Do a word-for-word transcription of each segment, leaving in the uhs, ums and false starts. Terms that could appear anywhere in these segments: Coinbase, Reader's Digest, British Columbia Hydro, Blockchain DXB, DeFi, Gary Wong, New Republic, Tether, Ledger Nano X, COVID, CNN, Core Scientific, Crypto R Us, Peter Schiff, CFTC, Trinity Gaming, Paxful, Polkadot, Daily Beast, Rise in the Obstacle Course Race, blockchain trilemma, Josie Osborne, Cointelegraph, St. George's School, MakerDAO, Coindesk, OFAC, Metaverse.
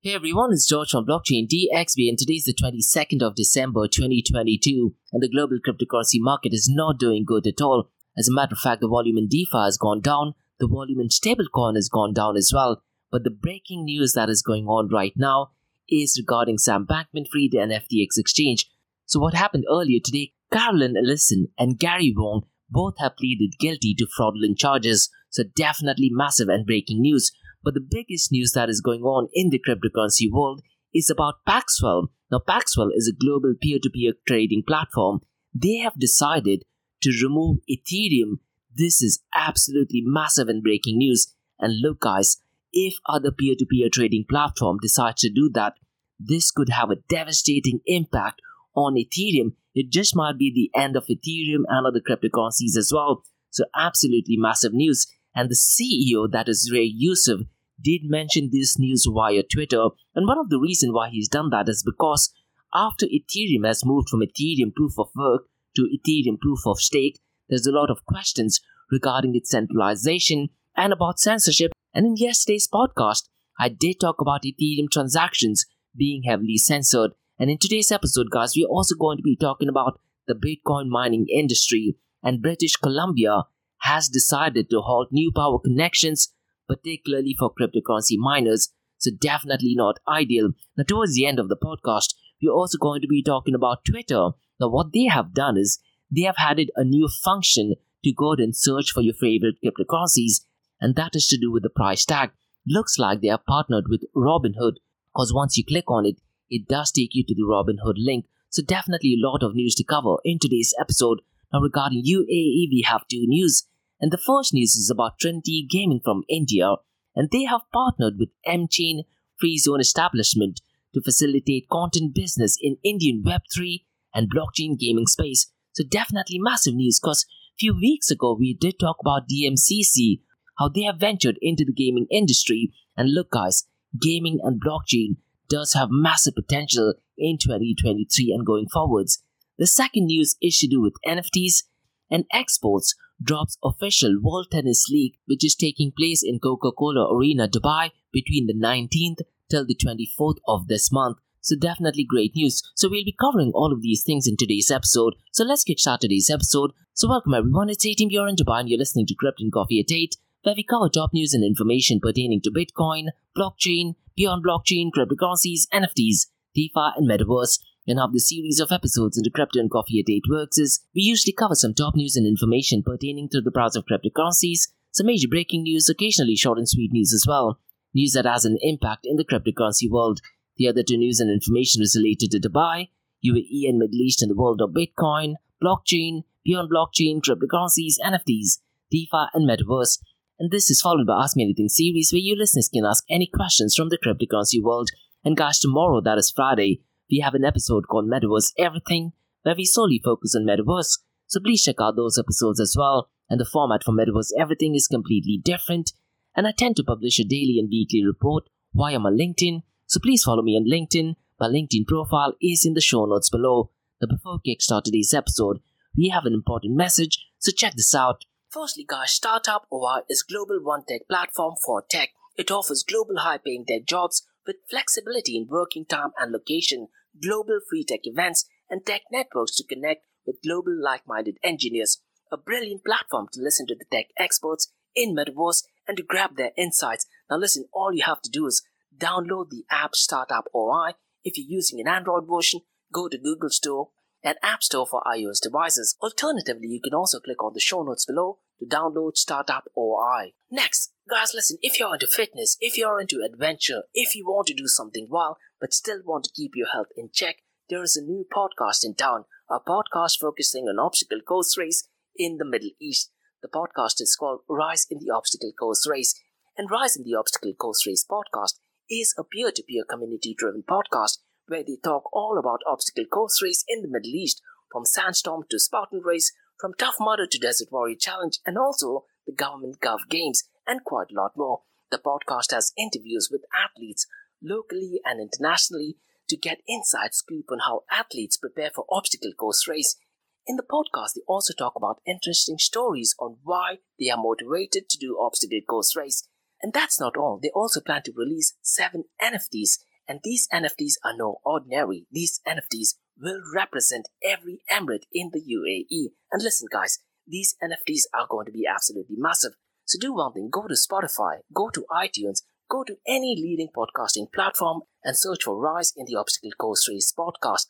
Hey everyone, it's George from Blockchain D X B, and today is the twenty-second of December twenty twenty-two, and the global cryptocurrency market is not doing good at all. As a matter of fact, the volume in DeFi has gone down, the volume in stablecoin has gone down as well, but the breaking news that is going on right now is regarding Sam Bankman Fried and F T X exchange. So what happened earlier today, Caroline Ellison and Gary Wong both have pleaded guilty to fraudulent charges, so definitely massive and breaking news. But the biggest news that is going on in the cryptocurrency world is about Paxful. Now, Paxful is a global peer-to-peer trading platform. They have decided to remove Ethereum. This is absolutely massive and breaking news. And look, guys, if other peer-to-peer trading platform decides to do that, this could have a devastating impact on Ethereum. It just might be the end of Ethereum and other cryptocurrencies as well. So absolutely massive news. And the C E O, that is Ray Youssef, did mention this news via Twitter. And one of the reasons why he's done that is because after Ethereum has moved from Ethereum proof of work to Ethereum proof of stake, there's a lot of questions regarding its centralization and about censorship. And in yesterday's podcast, I did talk about Ethereum transactions being heavily censored. And in today's episode, guys, we're also going to be talking about the Bitcoin mining industry, and British Columbia has decided to halt new power connections, particularly for cryptocurrency miners, so definitely not ideal. Now, towards the end of the podcast, we're also going to be talking about Twitter. Now, what they have done is they have added a new function to go and search for your favorite cryptocurrencies, and that is to do with the price tag. Looks like they have partnered with Robinhood, because once you click on it, it does take you to the Robinhood link. So definitely a lot of news to cover in today's episode. Now, regarding U A E, we have two news, and the first news is about Trinity Gaming from India, and they have partnered with M-Chain Free Zone Establishment to facilitate content business in Indian Web three and blockchain gaming space. So definitely massive news, because a few weeks ago we did talk about D M C C, how they have ventured into the gaming industry, and look guys, gaming and blockchain does have massive potential in twenty twenty-three and going forwards. The second news is to do with N F Ts, and XSports drops official World Tennis League, which is taking place in Coca-Cola Arena, Dubai, between the nineteenth till the twenty-fourth of this month. So definitely great news. So we'll be covering all of these things in today's episode. So let's get started today's episode. So welcome everyone, it's eight P M here in Dubai and you're listening to Crypto and Coffee at eight, where we cover top news and information pertaining to Bitcoin, blockchain, beyond blockchain, cryptocurrencies, N F Ts, DeFi and Metaverse. And how this series of episodes into Crypto and Coffee at eight works is, we usually cover some top news and information pertaining to the price of cryptocurrencies, some major breaking news, occasionally short and sweet news as well, news that has an impact in the cryptocurrency world. The other two news and information is related to Dubai, U A E and Middle East and the world of Bitcoin, blockchain, beyond blockchain, cryptocurrencies, N F Ts, DeFi and Metaverse. And this is followed by Ask Me Anything series, where you listeners can ask any questions from the cryptocurrency world. And guys, tomorrow, that is Friday, we have an episode called Metaverse Everything, where we solely focus on Metaverse, so please check out those episodes as well. And the format for Metaverse Everything is completely different, and I tend to publish a daily and weekly report via my LinkedIn, so please follow me on LinkedIn. My LinkedIn profile is in the show notes below. Now, before we kickstart today's episode, we have an important message, so check this out. Firstly guys, Startup O I is global one tech platform for tech. It offers global high-paying tech jobs with flexibility in working time and location, global free tech events, and tech networks to connect with global like-minded engineers. A brilliant platform to listen to the tech experts in Metaverse and to grab their insights. Now listen, all you have to do is download the app Startup O I. If you're using an Android version, go to Google Store and App Store for iOS devices. Alternatively, you can also click on the show notes below to download Startup O I. Next, guys, listen, if you're into fitness, if you're into adventure, if you want to do something wild but still want to keep your health in check, there is a new podcast in town, a podcast focusing on obstacle course race in the Middle East. The podcast is called Rise in the Obstacle Course Race, and Rise in the Obstacle Course Race podcast is a peer-to-peer community-driven podcast where they talk all about obstacle course race in the Middle East, from Sandstorm to Spartan Race, from Tough Mudder to Desert Warrior Challenge, and also the Government Gov Games, and quite a lot more. The podcast has interviews with athletes locally and internationally to get inside scoop on how athletes prepare for obstacle course race. In the podcast, they also talk about interesting stories on why they are motivated to do obstacle course race. And that's not all. They also plan to release seven N F Ts And these N F Ts are no ordinary. These N F Ts will represent every emirate in the U A E. And listen, guys, these N F Ts are going to be absolutely massive. So do one thing, go to Spotify, go to iTunes, go to any leading podcasting platform and search for Rise in the Obstacle Course Race podcast.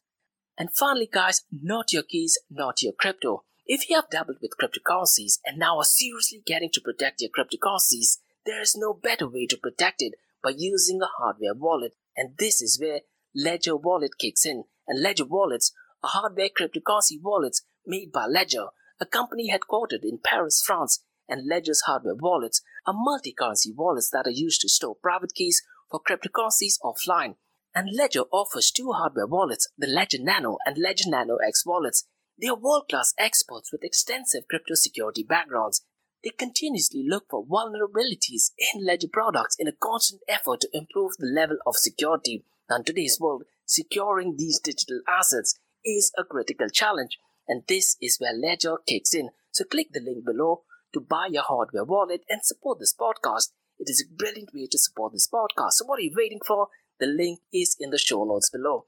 And finally, guys, not your keys, not your crypto. If you have dabbled with cryptocurrencies and now are seriously getting to protect your cryptocurrencies, there is no better way to protect it by using a hardware wallet. And this is where Ledger Wallet kicks in. And Ledger Wallets are hardware cryptocurrency wallets made by Ledger, a company headquartered in Paris, France. And Ledger's hardware wallets are multi-currency wallets that are used to store private keys for cryptocurrencies offline. And Ledger offers two hardware wallets, the Ledger Nano and Ledger Nano X wallets. They are world-class experts with extensive crypto security backgrounds. They continuously look for vulnerabilities in Ledger products in a constant effort to improve the level of security. And in today's world, securing these digital assets is a critical challenge. And this is where Ledger kicks in. So click the link below to buy your hardware wallet and support this podcast. It is a brilliant way to support this podcast. So what are you waiting for? The link is in the show notes below.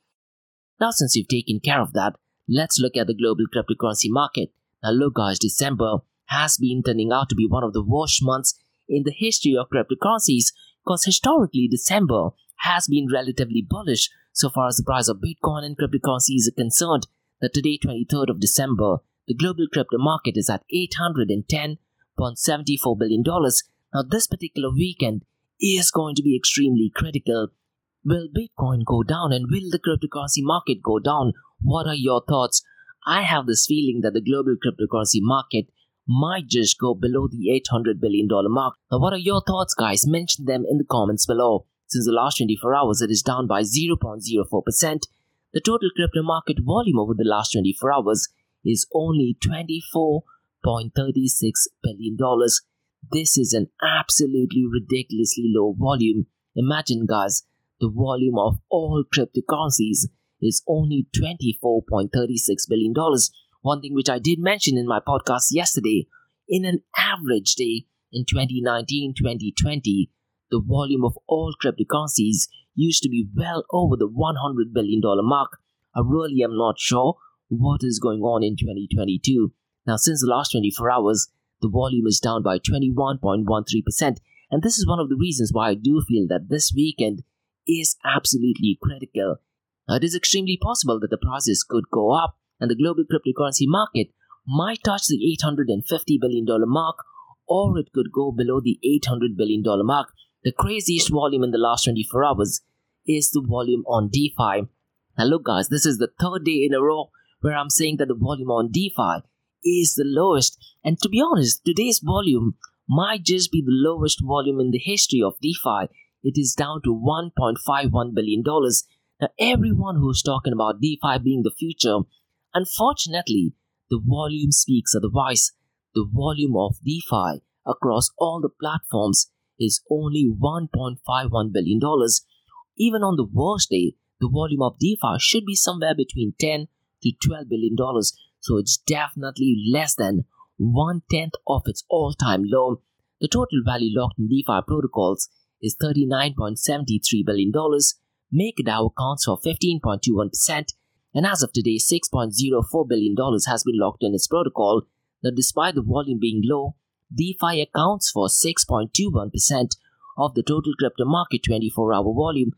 Now, since you've taken care of that, let's look at the global cryptocurrency market. Now look guys, December has been turning out to be one of the worst months in the history of cryptocurrencies because historically December has been relatively bullish so far as the price of Bitcoin and cryptocurrencies are concerned. That today, twenty-third of December, the global crypto market is at eight hundred ten point seven four billion dollars. Now this particular weekend is going to be extremely critical. Will Bitcoin go down and will the cryptocurrency market go down? What are your thoughts? I have this feeling that the global cryptocurrency market might just go below the eight hundred billion dollars mark. Now what are your thoughts, guys? Mention them in the comments below. Since the last twenty-four hours, it is down by zero point zero four percent. The total crypto market volume over the last twenty-four hours is only twenty-four point three six billion dollars. This is an absolutely ridiculously low volume. Imagine, guys, the volume of all cryptocurrencies is only twenty-four point three six billion dollars. One thing which I did mention in my podcast yesterday, in an average day in twenty nineteen twenty twenty, the volume of all cryptocurrencies used to be well over the one hundred billion dollars mark. I really am not sure what is going on in twenty twenty-two. Now, since the last twenty-four hours, the volume is down by twenty-one point one three percent. And this is one of the reasons why I do feel that this weekend is absolutely critical. Now, it is extremely possible that the prices could go up and the global cryptocurrency market might touch the eight hundred fifty billion dollars mark, or it could go below the eight hundred billion dollars mark. The craziest volume in the last twenty-four hours is the volume on DeFi. Now look guys, this is the third day in a row where I'm saying that the volume on DeFi is the lowest. And to be honest, today's volume might just be the lowest volume in the history of DeFi. It is down to one point five one billion dollars. Now, everyone who's talking about DeFi being the future, unfortunately, the volume speaks otherwise. The volume of DeFi across all the platforms is only one point five one billion dollars. Even on the worst day, the volume of DeFi should be somewhere between ten to twelve billion dollars. So it's definitely less than one-tenth of its all-time low. The total value locked in DeFi protocols is thirty-nine point seven three billion dollars. MakerDAO accounts for fifteen point two one percent, and as of today, six point zero four billion dollars has been locked in its protocol. Now, despite the volume being low, DeFi accounts for six point two one percent of the total crypto market twenty-four hour volume.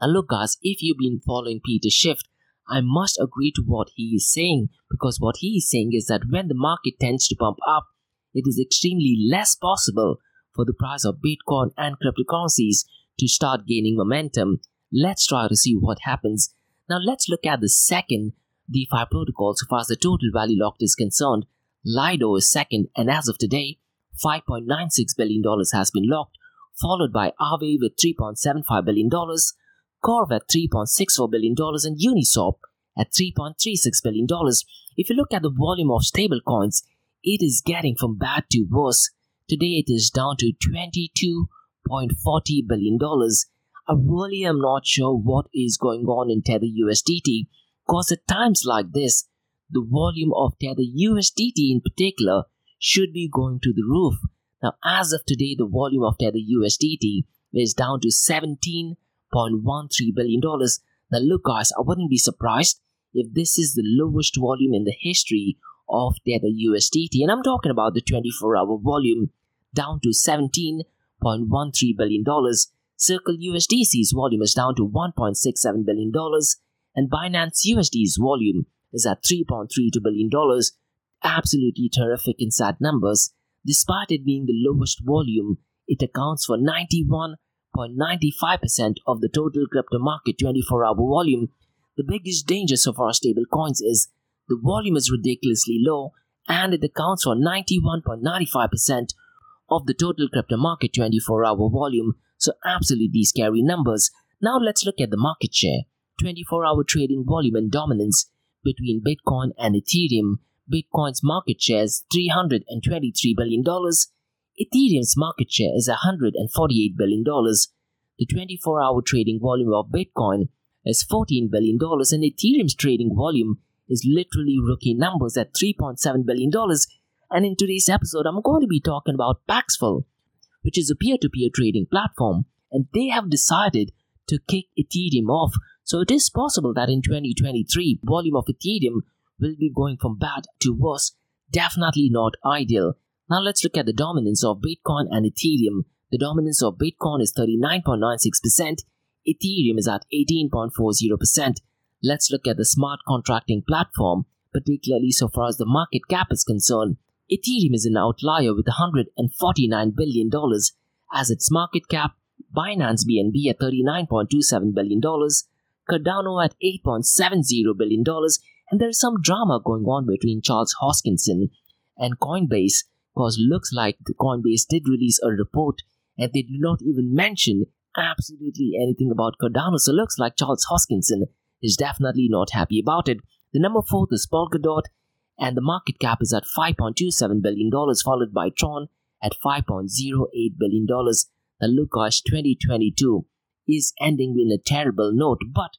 And look guys, if you've been following Peter Schiff, I must agree to what he is saying, because what he is saying is that when the market tends to pump up, it is extremely less possible for the price of Bitcoin and cryptocurrencies to start gaining momentum. Let's try to see what happens. Now let's look at the second DeFi protocol so far as the total value locked is concerned. Lido is second, and as of today, five point nine six billion dollars has been locked, followed by Aave with three point seven five billion dollars, Corv at three point six four billion dollars, and Uniswap at three point three six billion dollars. If you look at the volume of stablecoins, it is getting from bad to worse. Today it is down to twenty-two point four zero billion dollars. I really am not sure what is going on in Tether U S D T, because at times like this, the volume of Tether U S D T in particular should be going to the roof. Now, as of today, the volume of Tether U S D T is down to seventeen point one one point one three billion dollars. Now look guys, I wouldn't be surprised if this is the lowest volume in the history of Tether U S D T, and I'm talking about the twenty-four hour volume down to seventeen point one three billion dollars. Circle U S D C's volume is down to one point six seven billion dollars, and Binance U S D's volume is at three point three two billion dollars. Absolutely terrific and sad numbers. Despite it being the lowest volume, it accounts for ninety-one point nine five percent of the total crypto market twenty-four hour volume. The biggest danger so far stablecoins is the volume is ridiculously low, and it accounts for ninety-one point nine five percent of the total crypto market twenty-four hour volume. So absolutely scary numbers. Now let's look at the market share. twenty-four hour trading volume and dominance between Bitcoin and Ethereum. Bitcoin's market share is three hundred twenty-three billion dollars. Ethereum's market share is one hundred forty-eight billion dollars. The twenty-four hour trading volume of Bitcoin is fourteen billion dollars, and Ethereum's trading volume is literally rookie numbers at three point seven billion dollars. And in today's episode, I'm going to be talking about Paxful, which is a peer-to-peer trading platform, and they have decided to kick Ethereum off. So it is possible that in twenty twenty-three, volume of Ethereum will be going from bad to worse. Definitely not ideal. Now let's look at the dominance of Bitcoin and Ethereum. The dominance of Bitcoin is thirty-nine point nine six percent. Ethereum is at eighteen point four zero percent. Let's look at the smart contracting platform, particularly so far as the market cap is concerned. Ethereum is an outlier with one hundred forty-nine billion dollars as its market cap. Binance B N B at thirty-nine point two seven billion dollars, Cardano at eight point seven zero billion dollars, and there is some drama going on between Charles Hoskinson and Coinbase, because looks like the Coinbase did release a report and they did not even mention absolutely anything about Cardano, so looks like Charles Hoskinson is definitely not happy about it. The number fourth is Polkadot, and the market cap is at five point two seven billion dollars, followed by Tron at five point zero eight billion dollars. Now look guys, twenty twenty-two is ending in a terrible note, but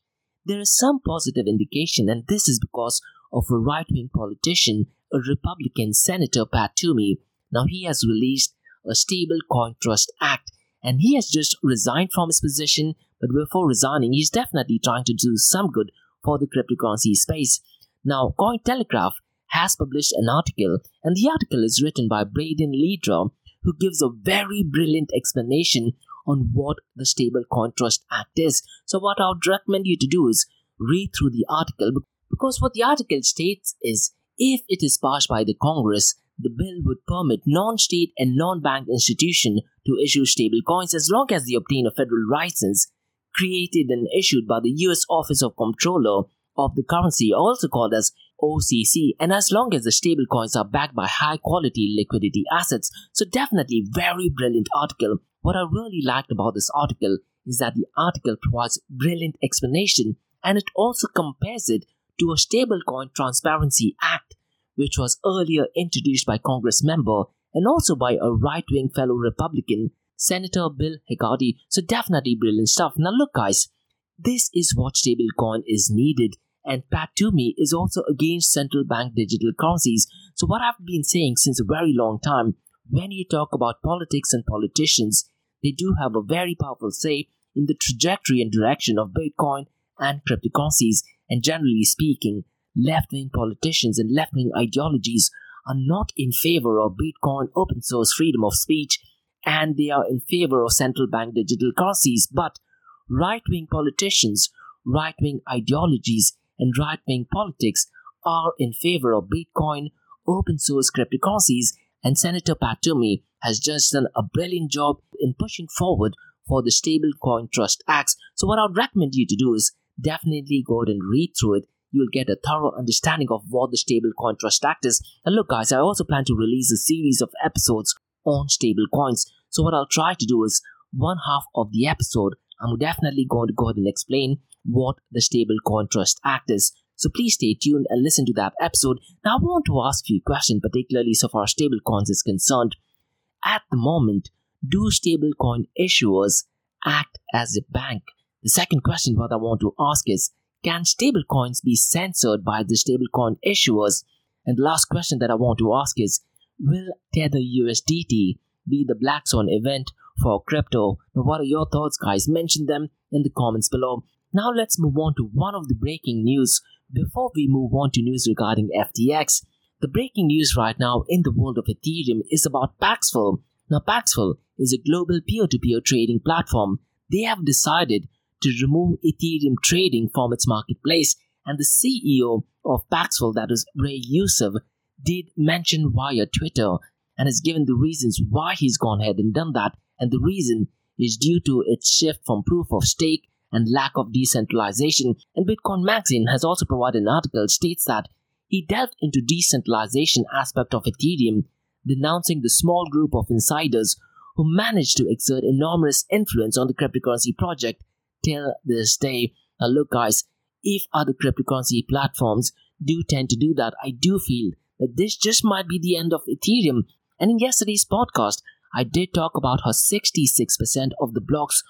there is some positive indication, and this is because of a right-wing politician, a Republican Senator Pat Toomey. Now he has released a Stablecoin Trust Act, and he has just resigned from his position, but before resigning, he's definitely trying to do some good for the cryptocurrency space. Now, Cointelegraph has published an article, and the article is written by Braden Leedra, who gives a very brilliant explanation on what the Stablecoin Trust Act is. So what I would recommend you to do is read through the article, because what the article states is, if it is passed by the Congress, the bill would permit non-state and non-bank institution to issue stablecoins as long as they obtain a federal license created and issued by the U S Office of Comptroller of the Currency, also called as O C C, and as long as the stablecoins are backed by high-quality liquidity assets. So definitely very brilliant article. What I really liked about this article is that the article provides brilliant explanation, and it also compares it to a Stablecoin Transparency Act, which was earlier introduced by Congress member and also by a right-wing fellow Republican, Senator Bill Hagerty. So definitely brilliant stuff. Now look guys, this is what stablecoin is needed. And Pat Toomey is also against central bank digital currencies. So what I've been saying since a very long time, when you talk about politics and politicians, they do have a very powerful say in the trajectory and direction of Bitcoin and cryptocurrencies. And generally speaking, left-wing politicians and left-wing ideologies are not in favor of Bitcoin, open source, freedom of speech, and they are in favor of central bank digital currencies. But right-wing politicians, right-wing ideologies, and right-wing politics are in favor of Bitcoin, open source cryptocurrencies, and Senator Pat Toomey has just done a brilliant job in pushing forward for the Stablecoin Trust Act. So what I would recommend you to do is definitely go ahead and read through it. You'll get a thorough understanding of what the Stablecoin Trust Act is. And look guys, I also plan to release a series of episodes on stablecoins. So what I'll try to do is, one half of the episode, I'm definitely going to go ahead and explain what the Stablecoin Trust Act is. So please stay tuned and listen to that episode. Now I want to ask you a question, particularly so far as stablecoins is concerned. At the moment, do stablecoin issuers act as a bank? The second question what I want to ask is, can stablecoins be censored by the stablecoin issuers? And the last question that I want to ask is, will Tether U S D T be the black swan event for crypto. Now, what are your thoughts, guys? Mention them in the comments below. Now let's move on to one of the breaking news. Before we move on to news regarding F T X, the breaking news right now in the world of Ethereum is about Paxful. Now, Paxful is a global peer-to-peer trading platform. They have decided to remove Ethereum trading from its marketplace, and the C E O of Paxful, that is Ray Youssef, did mention via Twitter and has given the reasons why he's gone ahead and done that, and the reason is due to its shift from proof of stake and lack of decentralization. And Bitcoin Magazine has also provided an article that states that he delved into decentralization aspect of Ethereum, denouncing the small group of insiders who managed to exert enormous influence on the cryptocurrency project till this day. Now look, guys, if other cryptocurrency platforms do tend to do that, I do feel that this just might be the end of Ethereum. And in yesterday's podcast, I did talk about how sixty-six percent of the blocks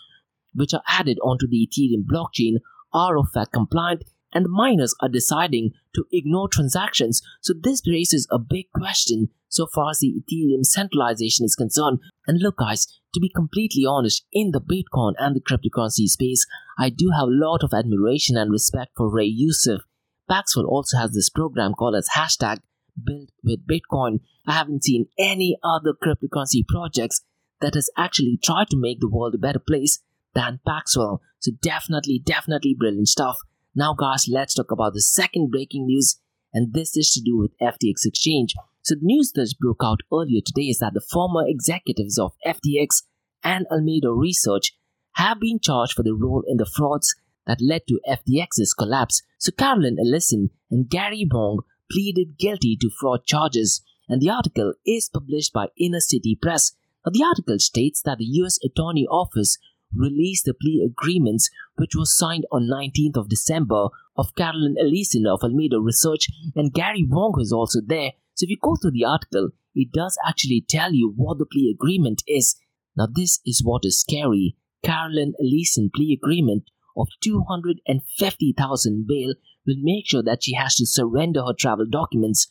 which are added onto the Ethereum blockchain are O F A C compliant, and the miners are deciding to ignore transactions. So this raises a big question so far as the Ethereum centralization is concerned. And look, guys, to be completely honest, in the Bitcoin and the cryptocurrency space, I do have a lot of admiration and respect for Ray Youssef. Paxful also has this program called as hashtag Build with Bitcoin. I haven't seen any other cryptocurrency projects that has actually tried to make the world a better place than Paxful. So definitely, definitely brilliant stuff. Now, guys, let's talk about the second breaking news, and this is to do with F T X Exchange. So the news that broke out earlier today is that the former executives of F T X and Almeida Research have been charged for their role in the frauds that led to F T X's collapse. So Caroline Ellison and Gary Wong pleaded guilty to fraud charges, and the article is published by Inner City Press. Now, the article states that the U S Attorney Office released the plea agreements which was signed on nineteenth of December of Caroline Ellison of Almeida Research, and Gary Wong was also there. So if you go through the article, it does actually tell you what the plea agreement is. Now this is what is scary. Caroline Ellison plea agreement of two hundred fifty thousand bail will make sure that she has to surrender her travel documents.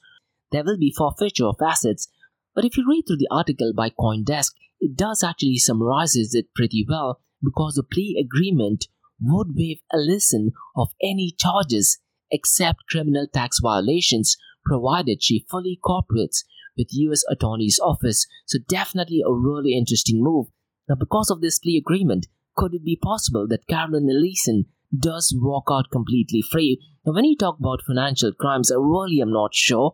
There will be forfeiture of assets. But if you read through the article by CoinDesk, it does actually summarizes it pretty well, because the plea agreement would waive Ellison of any charges except criminal tax violations, provided she fully cooperates with U S Attorney's Office. So definitely a really interesting move. Now, because of this plea agreement, could it be possible that Caroline Ellison does walk out completely free? Now, when you talk about financial crimes, I really am not sure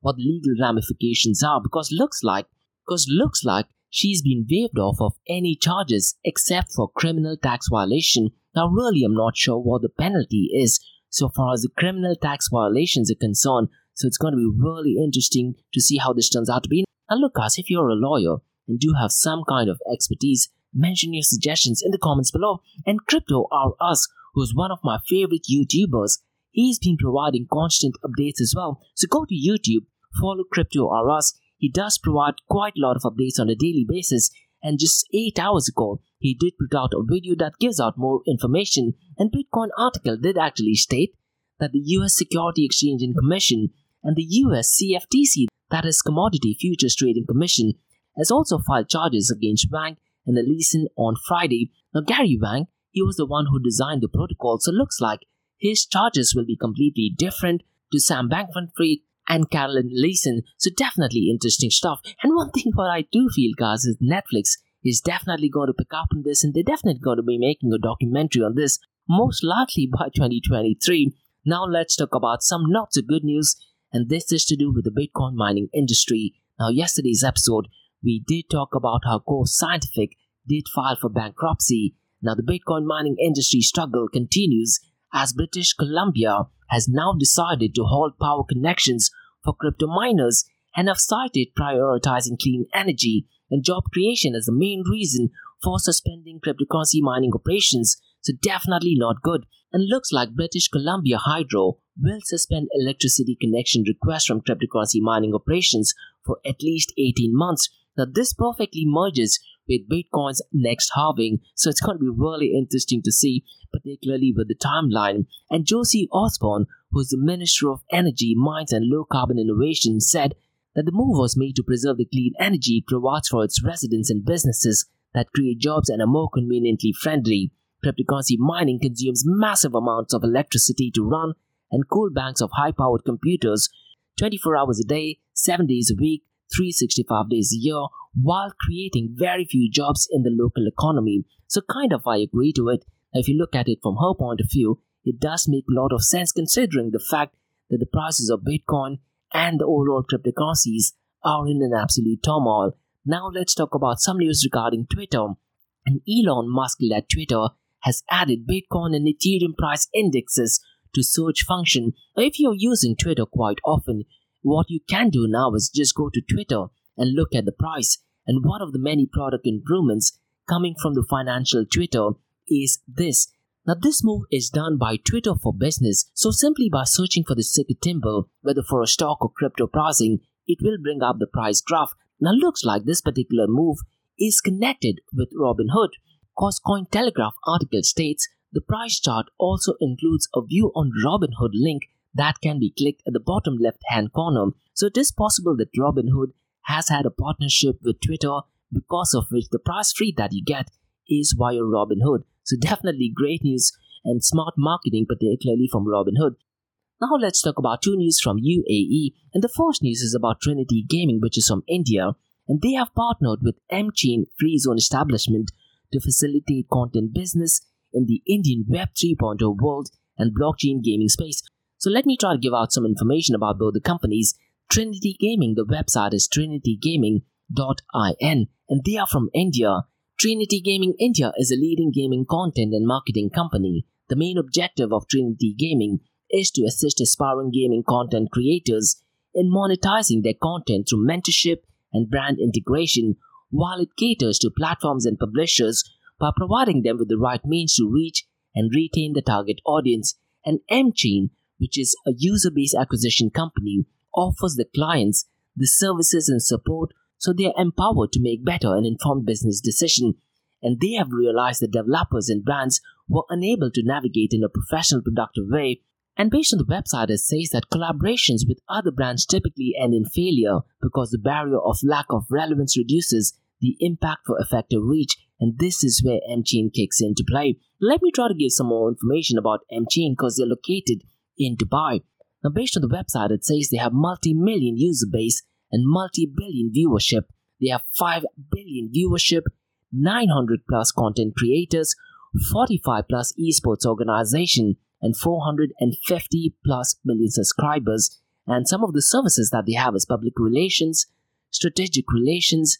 what the legal ramifications are, because looks like, because looks like she's been waived off of any charges except for criminal tax violation. Now, really, I'm not sure what the penalty is so far as the criminal tax violations are concerned. So it's going to be really interesting to see how this turns out to be. And look, guys, if you're a lawyer and do have some kind of expertise, mention your suggestions in the comments below. And Crypto R Us, who's one of my favorite YouTubers, he's been providing constant updates as well. So go to YouTube, follow Crypto R Us. He does provide quite a lot of updates on a daily basis, and just eight hours ago, he did put out a video that gives out more information, and Bitcoin article did actually state that the U S Security Exchange and Commission and the U S C F T C, that is Commodity Futures Trading Commission, has also filed charges against Wang and Ellison on Friday. Now, Gary Wang, he was the one who designed the protocol, so looks like his charges will be completely different to Sam Bankman Fried and Caroline Ellison. So definitely interesting stuff. And one thing what I do feel, guys, is Netflix is definitely going to pick up on this, and they're definitely going to be making a documentary on this, most likely by twenty twenty-three. Now let's talk about some not so good news, and this is to do with the Bitcoin mining industry. Now, yesterday's episode, we did talk about how Core Scientific did file for bankruptcy. Now, the Bitcoin mining industry struggle continues as British Columbia has now decided to halt power connections for crypto miners and have cited prioritizing clean energy and job creation as the main reason for suspending cryptocurrency mining operations. So definitely not good. And looks like British Columbia Hydro will suspend electricity connection requests from cryptocurrency mining operations for at least eighteen months. Now this perfectly merges with Bitcoin's next halving, so it's going to be really interesting to see, particularly with the timeline. And Josie Osborne, who is the Minister of Energy, Mines and Low Carbon Innovation, said that the move was made to preserve the clean energy it provides for its residents and businesses that create jobs and are more conveniently friendly. Cryptocurrency mining consumes massive amounts of electricity to run and cool banks of high-powered computers twenty-four hours a day, seven days a week, three hundred sixty-five days a year, while creating very few jobs in the local economy. So kind of I agree to it. If you look at it from her point of view, it does make a lot of sense considering the fact that the prices of Bitcoin and the overall cryptocurrencies are in an absolute turmoil. Now let's talk about some news regarding Twitter. And Elon Musk-led Twitter has added Bitcoin and Ethereum price indexes to search function. If you're using Twitter quite often, what you can do now is just go to Twitter and look at the price. And one of the many product improvements coming from the financial Twitter is this. Now this move is done by Twitter for Business. So simply by searching for the ticker symbol, whether for a stock or crypto pricing, it will bring up the price graph. Now looks like this particular move is connected with Robinhood, cause Cointelegraph article states the price chart also includes a view on Robinhood link that can be clicked at the bottom left-hand corner. So it is possible that Robinhood has had a partnership with Twitter, because of which the price feed that you get is via Robinhood. So definitely great news and smart marketing, particularly from Robinhood. Now let's talk about two news from U A E, and the first news is about Trinity Gaming, which is from India, and they have partnered with M-Chain Free Zone Establishment to facilitate content business in the Indian Web three point oh world and blockchain gaming space. So let me try to give out some information about both the companies. Trinity Gaming, the website is trinity gaming dot in, and they are from India. Trinity Gaming India is a leading gaming content and marketing company. The main objective of Trinity Gaming is to assist aspiring gaming content creators in monetizing their content through mentorship and brand integration, while it caters to platforms and publishers by providing them with the right means to reach and retain the target audience. And M-Chain, which is a user-based acquisition company, offers the clients the services and support so they are empowered to make better and informed business decisions. And they have realized that developers and brands were unable to navigate in a professional, productive way. And based on the website, it says that collaborations with other brands typically end in failure because the barrier of lack of relevance reduces the impact for effective reach. And this is where M-Chain kicks into play. Let me try to give some more information about M-Chain because they're located in Dubai. Now, based on the website, it says they have multi-million user base and multi-billion viewership. They have five billion viewership, nine hundred plus content creators, forty-five plus esports organization, and four hundred fifty plus million subscribers. And some of the services that they have is public relations, strategic relations,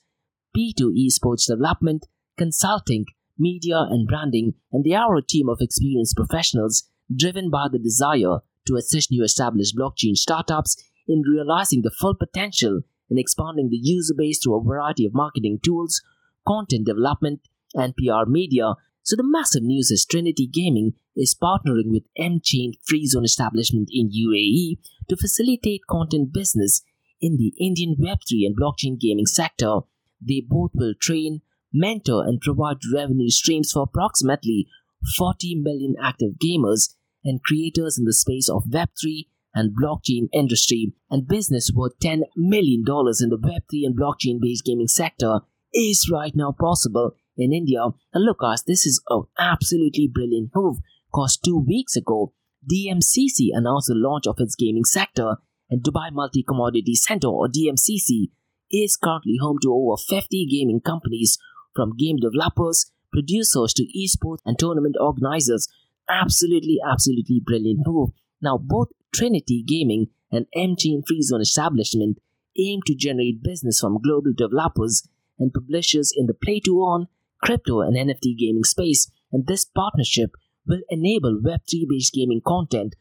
P two E sports development, consulting, media and branding. And they are a team of experienced professionals driven by the desire to assist new established blockchain startups in realizing the full potential and expanding the user base through a variety of marketing tools, content development, and P R media. So the massive news is Trinity Gaming is partnering with M-Chain Free Zone Establishment in U A E to facilitate content business in the Indian Web three and blockchain gaming sector. They both will train, mentor, and provide revenue streams for approximately forty million active gamers and creators in the space of Web three and blockchain industry. And business worth ten million dollars in the Web three and blockchain-based gaming sector is right now possible in India. And look guys, this is an absolutely brilliant move because two weeks ago, D M C C announced the launch of its gaming sector, and Dubai Multi-Commodity Center or D M C C is currently home to over fifty gaming companies, from game developers, producers to esports and tournament organizers. Absolutely, absolutely brilliant move. Now both Trinity Gaming and M-Chain Free Zone Establishment aim to generate business from global developers and publishers in the play-to-earn, crypto and N F T gaming space, and this partnership will enable Web three based gaming content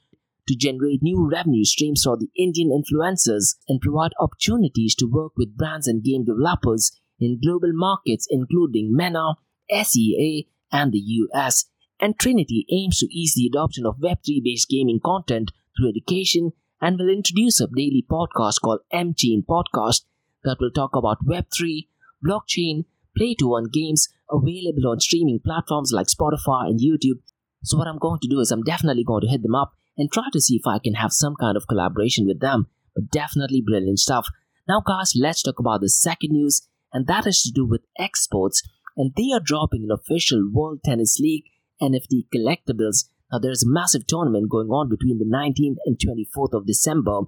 to generate new revenue streams for the Indian influencers and provide opportunities to work with brands and game developers in global markets including MENA, S E A and the U S. And Trinity aims to ease the adoption of Web three based gaming content through education and will introduce a daily podcast called M-Chain Podcast that will talk about Web three, blockchain, play-to-earn games available on streaming platforms like Spotify and YouTube. So what I'm going to do is I'm definitely going to hit them up and try to see if I can have some kind of collaboration with them. But definitely brilliant stuff. Now guys, let's talk about the second news, and that is to do with XSports. and they are dropping an official World Tennis League N F T collectibles. Now, there's a massive tournament going on between the nineteenth and twenty-fourth of December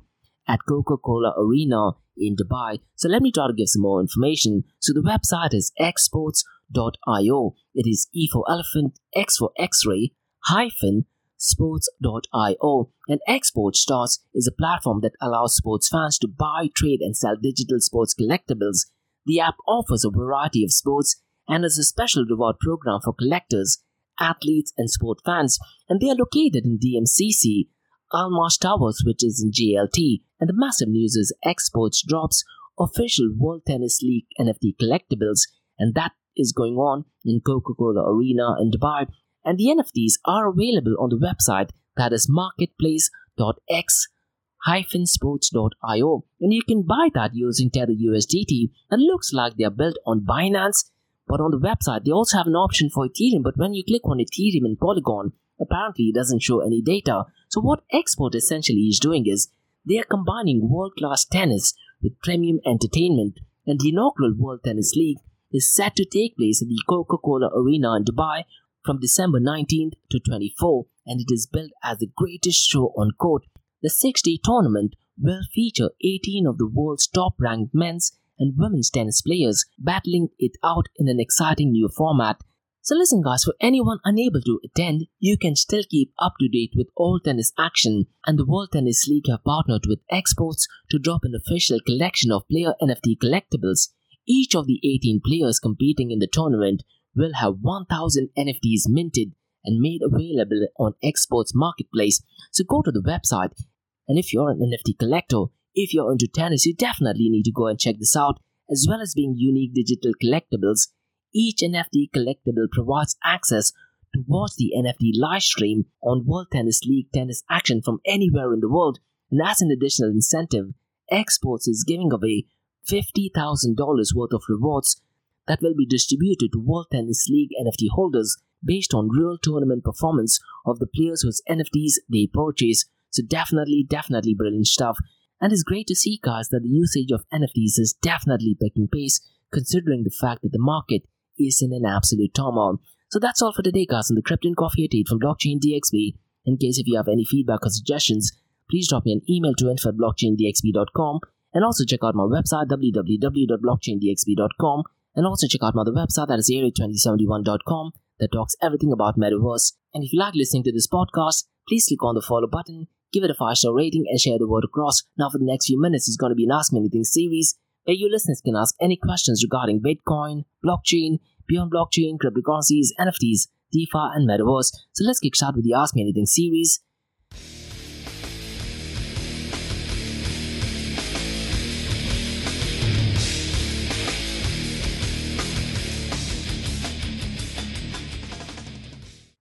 at Coca-Cola Arena in Dubai. So let me try to give some more information. So the website is X Sports dot I O. It is E for elephant, X for X-ray, hyphen, sports dot I O. And XSports Starts is a platform that allows sports fans to buy, trade, and sell digital sports collectibles. The app offers a variety of sports and is a special reward program for collectors, athletes, and sport fans. And they are located in D M C C, Almarsh Towers, which is in G L T. And the massive news is XSports drops official World Tennis League N F T collectibles. And that is going on in Coca-Cola Arena in Dubai. And the N F Ts are available on the website, that is marketplace dot x sports dot I O, and you can buy that using Tether U S D T. And looks like they are built on Binance, but on the website they also have an option for Ethereum, but when you click on Ethereum and Polygon, apparently it doesn't show any data. So what XSports essentially is doing is they are combining world-class tennis with premium entertainment, and the inaugural World Tennis League is set to take place at the Coca-Cola Arena in Dubai from December nineteenth to twenty-fourth, and it is billed as the greatest show on court. The six-day tournament will feature eighteen of the world's top-ranked men's and women's tennis players battling it out in an exciting new format. So listen guys, for anyone unable to attend, you can still keep up to date with all tennis action, and the World Tennis League have partnered with XSports to drop an official collection of player N F T collectibles. Each of the eighteen players competing in the tournament will have one thousand N F Ts minted and made available on XSports Marketplace. So go to the website, and if you're an N F T collector, if you're into tennis, you definitely need to go and check this out. As well as being unique digital collectibles, each N F T collectible provides access to watch the N F T live stream on World Tennis League tennis action from anywhere in the world. And as an additional incentive, XSports is giving away fifty thousand dollars worth of rewards that will be distributed to World Tennis League N F T holders based on real tournament performance of the players whose N F Ts they purchase. So definitely, definitely brilliant stuff. And it's great to see guys that the usage of N F Ts is definitely picking pace, considering the fact that the market is in an absolute turmoil. So that's all for today guys on the Crypto and Coffee Update from Blockchain D X B. In case if you have any feedback or suggestions, please drop me an email to info at blockchain d x b dot com, and also check out my website w w w dot blockchain d x b dot com. And also check out my other website, that is area twenty seventy-one dot com, that talks everything about Metaverse. And if you like listening to this podcast, please click on the follow button, give it a five-star rating, and share the word across. Now for the next few minutes, it's going to be an Ask Me Anything series, where you listeners can ask any questions regarding Bitcoin, blockchain, beyond blockchain, cryptocurrencies, N F Ts, DeFi, and Metaverse. So let's kickstart with the Ask Me Anything series.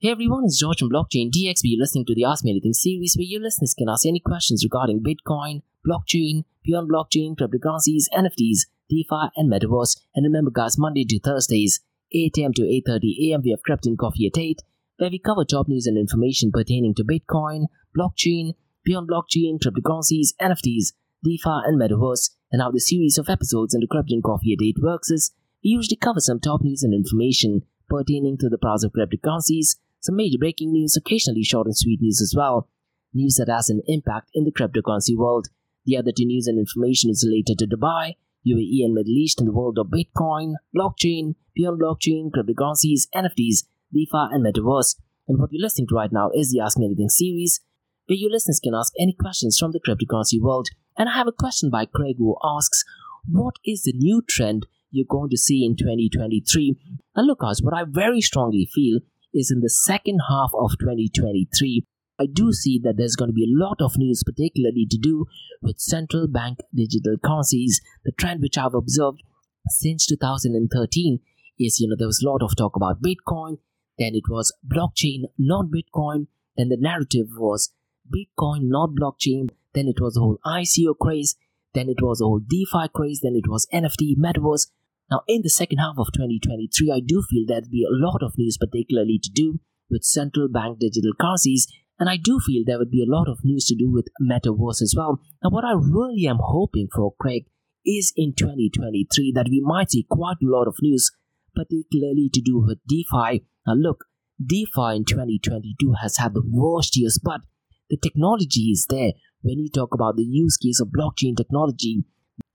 Hey everyone, it's George from Blockchain D X B, listening to the Ask Me Anything series, where you listeners can ask any questions regarding Bitcoin, blockchain, beyond blockchain, cryptocurrencies, N F Ts, DeFi, and Metaverse. And remember guys, Monday to Thursdays, eight a m to eight thirty a m, we have Crypto and Coffee at eight, where we cover top news and information pertaining to Bitcoin, blockchain, beyond blockchain, cryptocurrencies, N F Ts, DeFi, and Metaverse. And how the series of episodes into Crypto and Coffee at eight works is, we usually cover some top news and information pertaining to the price of cryptocurrencies, some major breaking news, occasionally short and sweet news as well, news that has an impact in the cryptocurrency world. The other two news and information is related to Dubai, U A E and Middle East in the world of Bitcoin, blockchain, beyond blockchain, cryptocurrencies, N F Ts, DeFi, and Metaverse. And what you're listening to right now is the Ask Me Anything series, where you listeners can ask any questions from the cryptocurrency world. And I have a question by Craig who asks, what is the new trend you're going to see in twenty twenty-three? Now look guys, what I very strongly feel is in the second half of twenty twenty-three, I do see that there's going to be a lot of news, particularly to do with central bank digital currencies. The trend which I've observed since two thousand thirteen is, you know, there was a lot of talk about Bitcoin, then it was blockchain, not Bitcoin, then the narrative was Bitcoin, not blockchain, then it was the whole I C O craze, then it was the whole DeFi craze, then it was N F T, Metaverse. Now, in the second half of twenty twenty-three, I do feel there'll be a lot of news, particularly to do with central bank digital currencies. And I do feel there would be a lot of news to do with Metaverse as well. Now, what I really am hoping for, Craig, is in twenty twenty-three that we might see quite a lot of news particularly to do with DeFi. Now look, DeFi in twenty twenty-two has had the worst years, but the technology is there. When you talk about the use case of blockchain technology,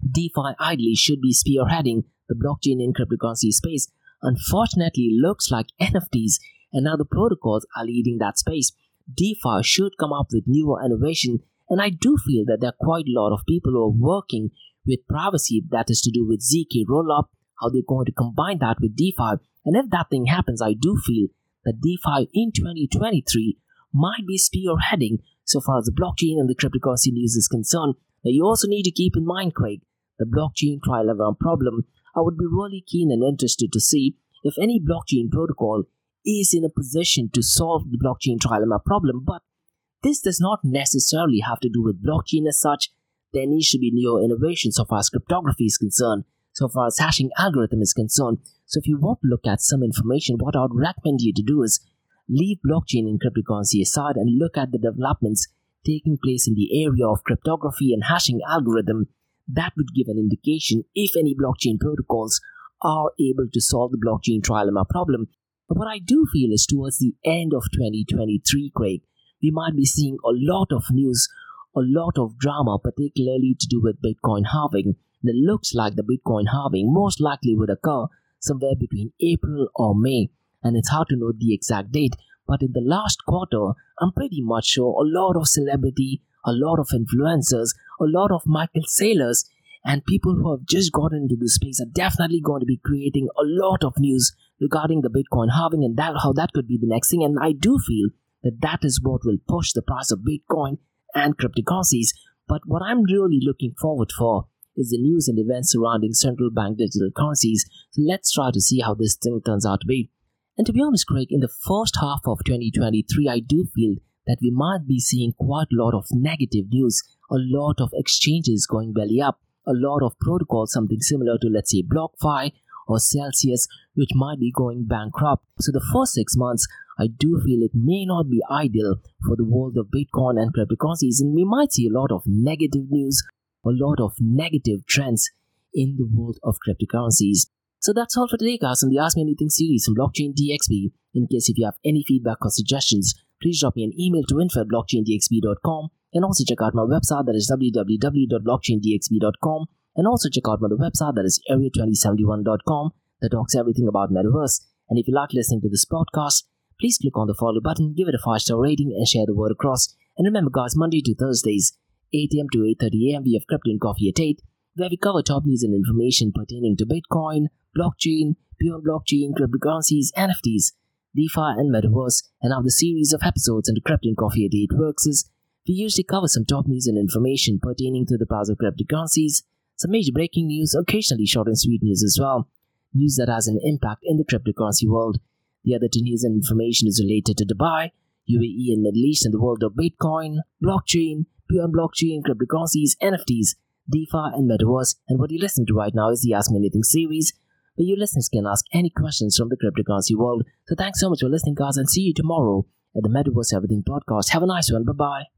DeFi ideally should be spearheading the blockchain and cryptocurrency space. Unfortunately, it looks like N F Ts and other protocols are leading that space. DeFi should come up with newer innovation, and I do feel that there are quite a lot of people who are working with privacy that is to do with Z K rollup, how they're going to combine that with DeFi. And if that thing happens, I do feel that DeFi in twenty twenty-three might be spearheading so far as the blockchain and the cryptocurrency news is concerned. Now you also need to keep in mind, Craig, the blockchain trial around problem. I would be really keen and interested to see if any blockchain protocol is in a position to solve the blockchain trilemma problem, but this does not necessarily have to do with blockchain as such. There needs to be new innovation so far as cryptography is concerned, so far as hashing algorithm is concerned. So if you want to look at some information, what I would recommend you to do is leave blockchain and cryptocurrency aside and look at the developments taking place in the area of cryptography and hashing algorithm. That would give an indication if any blockchain protocols are able to solve the blockchain trilemma problem. But what I do feel is towards the end of twenty twenty-three, Craig, we might be seeing a lot of news, a lot of drama, particularly to do with Bitcoin halving. It looks like the Bitcoin halving most likely would occur somewhere between April or May, and it's hard to know the exact date. But in the last quarter, I'm pretty much sure a lot of celebrity, a lot of influencers, a lot of Michael Saylors, and people who have just gotten into the space are definitely going to be creating a lot of news regarding the Bitcoin halving and that how that could be the next thing. And I do feel that that is what will push the price of Bitcoin and cryptocurrencies. But what I'm really looking forward for is the news and events surrounding central bank digital currencies. So let's try to see how this thing turns out to be. And to be honest, Craig, in the first half of twenty twenty-three, I do feel that we might be seeing quite a lot of negative news, a lot of exchanges going belly up, a lot of protocols, something similar to, let's say, BlockFi or Celsius, which might be going bankrupt. So the first six months, I do feel it may not be ideal for the world of Bitcoin and cryptocurrencies, and we might see a lot of negative news, a lot of negative trends in the world of cryptocurrencies. So that's all for today, guys, on the Ask Me Anything series from Blockchain D X B. In case if you have any feedback or suggestions, please drop me an email to info at blockchain d x b dot com, and also check out my website that is w w w dot blockchain d x b dot com, and also check out my other website that is area twenty seventy-one dot com that talks everything about Metaverse. And if you like listening to this podcast, please click on the follow button, give it a five-star rating, and share the word across. And remember, guys, Monday to Thursdays, eight a.m. to eight thirty a.m. we have Crypto and Coffee at eight, where we cover top news and information pertaining to Bitcoin, blockchain, beyond blockchain, cryptocurrencies, N F Ts, DeFi and Metaverse, and how the series of episodes into Crypto and Coffee at eight works is we usually cover some top news and information pertaining to the price of cryptocurrencies, some major breaking news, occasionally short and sweet news as well, news that has an impact in the cryptocurrency world. The other two news and information is related to Dubai, U A E and Middle East and the world of Bitcoin, blockchain, beyond blockchain, cryptocurrencies, N F Ts, DeFi and Metaverse. And what you're listening to right now is the Ask Me Anything series, where your listeners can ask any questions from the cryptocurrency world. So thanks so much for listening, guys, and see you tomorrow at the Metaverse Everything podcast. Have a nice one. Bye-bye.